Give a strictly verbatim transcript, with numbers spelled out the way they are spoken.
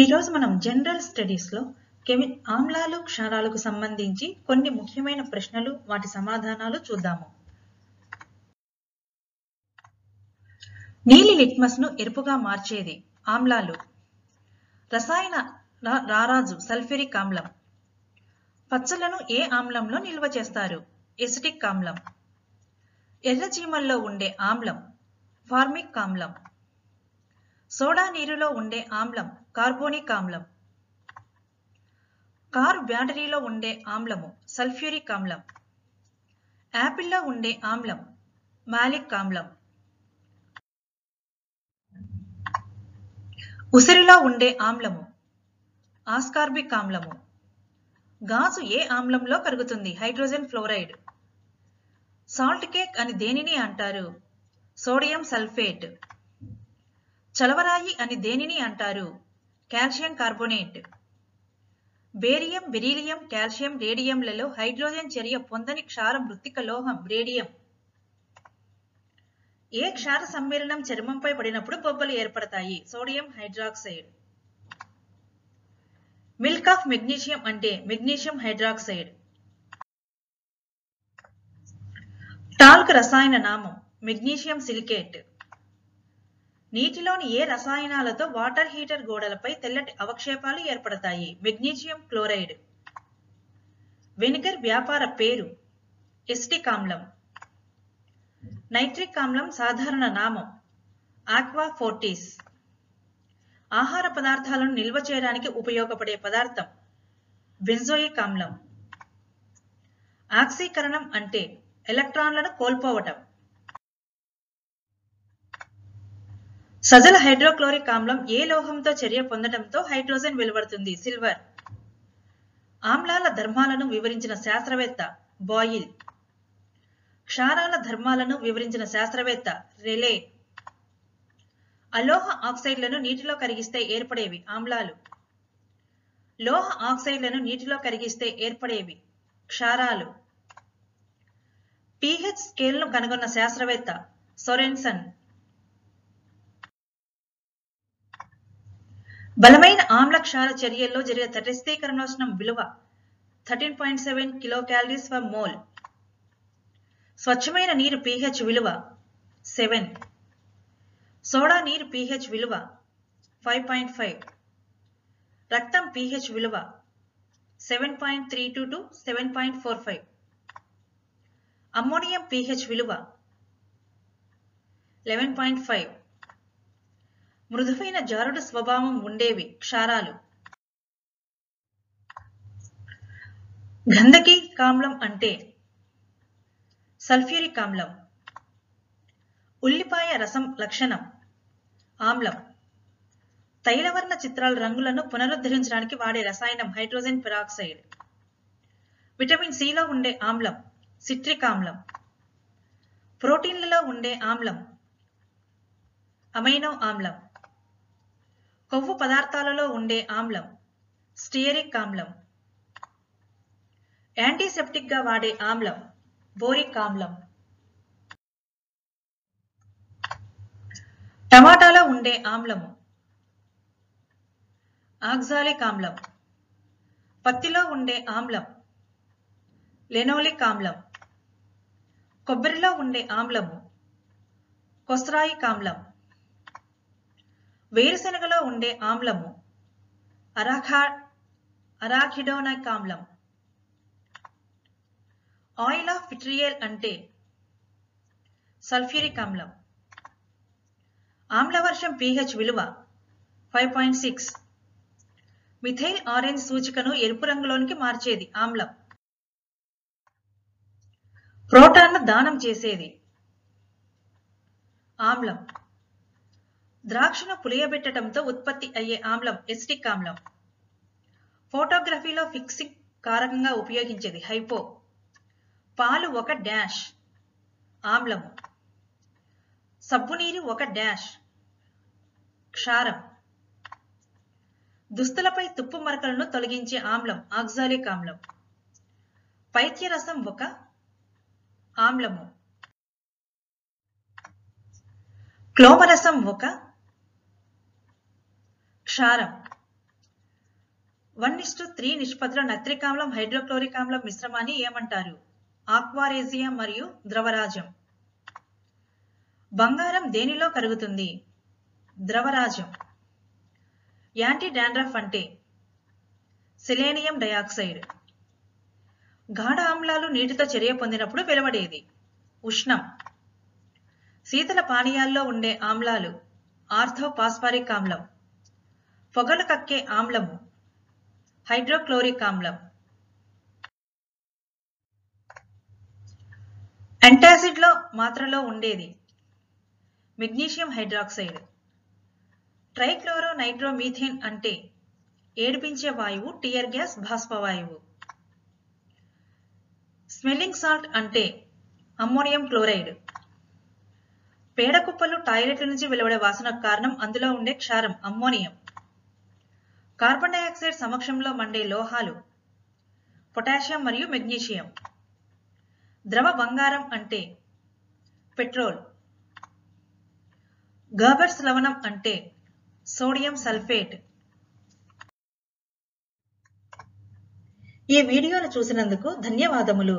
ఈరోజు మనం జనరల్ స్టడీస్లో కెమి ఆమ్లాలు క్షారాలకు సంబంధించి కొన్ని ముఖ్యమైన ప్రశ్నలు వాటి సమాధానాలు చూద్దాము. నీలి లిట్మస్ను ఎరుపుగా మార్చేది ఆమ్లాలు. రసాయన రారాజు సల్ఫ్యూరిక్ ఆమ్లం. పచ్చలను ఏ ఆమ్లంలో నిల్వ చేస్తారు? ఎసిటిక్ ఆమ్లం. ఎర్రచీమల్లో ఉండే ఆమ్లం ఫార్మిక్ ఆమ్లం. సోడా నీరులో ఉండే ఆమ్లం కార్బోనిక్ ఆమ్లం. కారు బ్యాటరీలో ఉండే ఆమ్లము సల్ఫ్యూరిక్ ఆమ్లం. యాపిల్లో ఉండే ఆమ్లం మాలిక్ ఆమ్లం. ఉసిరిలో ఉండే ఆమ్లము ఆస్కార్బిక్ ఆమ్లము. గాజు ఏ ఆమ్లంలో కరుగుతుంది? Hydrogen fluoride. సాల్ట్ కేక్ అని దేనిని అంటారు? Sodium sulphate. చలవరాయి అని దేనిని అంటారు? Calcium carbonate. Barium, beryllium, calcium, రేడియంలలో హైడ్రోజన్ చర్య పొందని క్షార మృత్తిక లోహం రేడియం. ఏ క్షార సమ్మేళనం చర్మంపై పడినప్పుడు బొబ్బలు ఏర్పడతాయి? Sodium hydroxide. Milk of magnesium అంటే మెగ్నీషియం హైడ్రాక్సైడ్. టాల్క్ రసాయన నామం మెగ్నీషియం సిలికేట్. నీటిలోని ఏ రసాయనాలతో వాటర్ హీటర్ గోడలపై తెల్లటి అవక్షేపాలు ఏర్పడతాయి? Magnesium chloride. వెనిగర్ వ్యాపార పేరు ఎసిటిక్ ఆమ్లం. నైట్రిక్ ఆమ్లం సాధారణ నామం ఆక్వా ఫోర్టిస్. ఆహార పదార్థాలను నిల్వ చేయడానికి ఉపయోగపడే పదార్థం బెంజోయిక్ ఆమ్లం. ఆక్సీకరణం అంటే ఎలక్ట్రాన్లను కోల్పోవటం. సజల హైడ్రోక్లోరిక్ ఆమ్లం ఏ లోహంతో చర్య పొందడంతో హైడ్రోజన్ వెలువడుతుంది? సిల్వర్. ఆమ్లాల ధర్మాలను వివరించిన శాస్త్రవేత్త బాయిల్. క్షారాల ధర్మాలను వివరించిన శాస్త్రవేత్త రెలే. అలోహ ఆక్సైడ్లను నీటిలో కరిగిస్తే ఏర్పడేవి ఆమ్లాలు. లోహ ఆక్సైడ్లను నీటిలో కరిగిస్తే ఏర్పడేవి క్షారాలు. పిహెచ్ స్కేల్ను కనుగొన్న శాస్త్రవేత్త సోరెన్సన్. బలమైన ఆమ్ల క్షార చర్యల్లో జరిగే తటస్థీకరణోష్ణం విలువ thirteen point seven kilo calories per mole. స్వచ్ఛమైన నీరు పిహెచ్ విలువ సెవెన్. సోడా నీరు పిహెచ్ విలువ ఫైవ్ పాయింట్ ఫైవ్ రక్తం పిహెచ్ విలువ seven point three two to seven point four five. Ammonium pH విలువ లెవెన్ పాయింట్ ఫైవ్. మృదువైన జారుడు స్వభావం ఉండేవి క్షారాలు. గంధకి ఆమ్లం అంటే సల్ఫ్యూరిక్ ఆమ్లం. ఉల్లిపాయ రసం లక్షణం ఆమ్లం. తైలవర్ణ చిత్రాల రంగులను పునరుద్ధరించడానికి వాడే రసాయనం హైడ్రోజన్ పెరాక్సైడ్. విటమిన్ సిలో ఉండే ఆమ్లం సిట్రిక్ ఆమ్లం. ప్రోటీన్లలో ఉండే ఆమ్లం అమైనో ఆమ్లం. కొవ్వు పదార్థాలలో ఉండే ఆమ్లం స్టియరిక్ ఆమ్లం. యాంటీసెప్టిక్ గా వాడే ఆమ్లం బోరిక్ ఆమ్లం. టమాటాలో ఉండే ఆమ్లము ఆక్సాలిక్ ఆమ్లం. పత్తిలో ఉండే ఆమ్లం లెనోలిక్ ఆమ్లం. కొబ్బరిలో ఉండే ఆమ్లము కొస్రాయిక్ ఆమ్లం. వేరుశనగలో ఉండే ఆమ్లము అరాఖా అరాఖిడోనిక్ ఆమ్లం. ఆయిల్ ఆఫ్ విట్రియల్ అంటే సల్ఫ్యూరిక్ ఆమ్లం. ఆమ్లవర్షం పిహెచ్ విలువ five point six. Methyl orange సూచికను ఎరుపు రంగులోనికి మార్చేది ఆమ్లం. ప్రోటాన్ను దానం చేసేది ఆమ్లం. ద్రాక్షను పులియబెట్టడంతో ఉత్పత్తి అయ్యే ఆమ్లం ఎసిటిక్ ఆమ్లం. ఫోటోగ్రఫీలో ఫిక్సింగ్ కారకంగా ఉపయోగించేది హైపో. పాలు ఒక డాష్ ఆమ్లము. సబ్బునీరు ఒక డాష్ క్షారం. దుస్తులపై తుప్పు మరకలను తొలగించే ఆమ్లం ఆక్సాలిక్ ఆమ్లం. పైత్యరసం ఒక ఆమ్లము. క్లోమరసం ఒక క్షారం. వన్ ఇస్టు త్రీ నిష్పత్తిల నత్రిక ఆమ్లం హైడ్రోక్లోరిక్ ఆమ్లం మిశ్రమాన్ని ఏమంటారు? ఆక్వారేజియా మరియు ద్రవరాజం. బంగారం దేనిలో కరుగుతుంది? ద్రవరాజం. యాంటీ డాండ్రఫ్ అంటే? Selenium dioxide. గాఢ ఆమ్లాలు నీటితో చర్య పొందినప్పుడు వెలువడేది ఉష్ణం. శీతల పానీయాల్లో ఉండే ఆమ్లాలు ఆర్థోపాస్పారిక్ ఆమ్లం. పొగలు కక్కే ఆమ్లము హైడ్రోక్లోరిక్ ఆమ్లం. యాంటాసిడ్లో మాత్రలో ఉండేది మెగ్నీషియం హైడ్రాక్సైడ్. ట్రైక్లోరో నైట్రోమీథేన్ అంటే ఏడిపించే వాయువు టియర్ గ్యాస్ బాష్పవాయువు. స్మెల్లింగ్ సాల్ట్ అంటే అమ్మోనియం క్లోరైడ్. పేడకుప్పలు టాయిలెట్ల నుంచి వెలువడే వాసనకు కారణం అందులో ఉండే క్షారం అమ్మోనియం. కార్బన్ డైఆక్సైడ్ సమక్షంలో మండే లోహాలు పొటాషియం మరియు మెగ్నీషియం. ద్రవ బంగారం అంటే పెట్రోల్. గాబర్స్ లవణం అంటే సోడియం సల్ఫేట్. ఈ వీడియోను చూసినందుకు ధన్యవాదములు.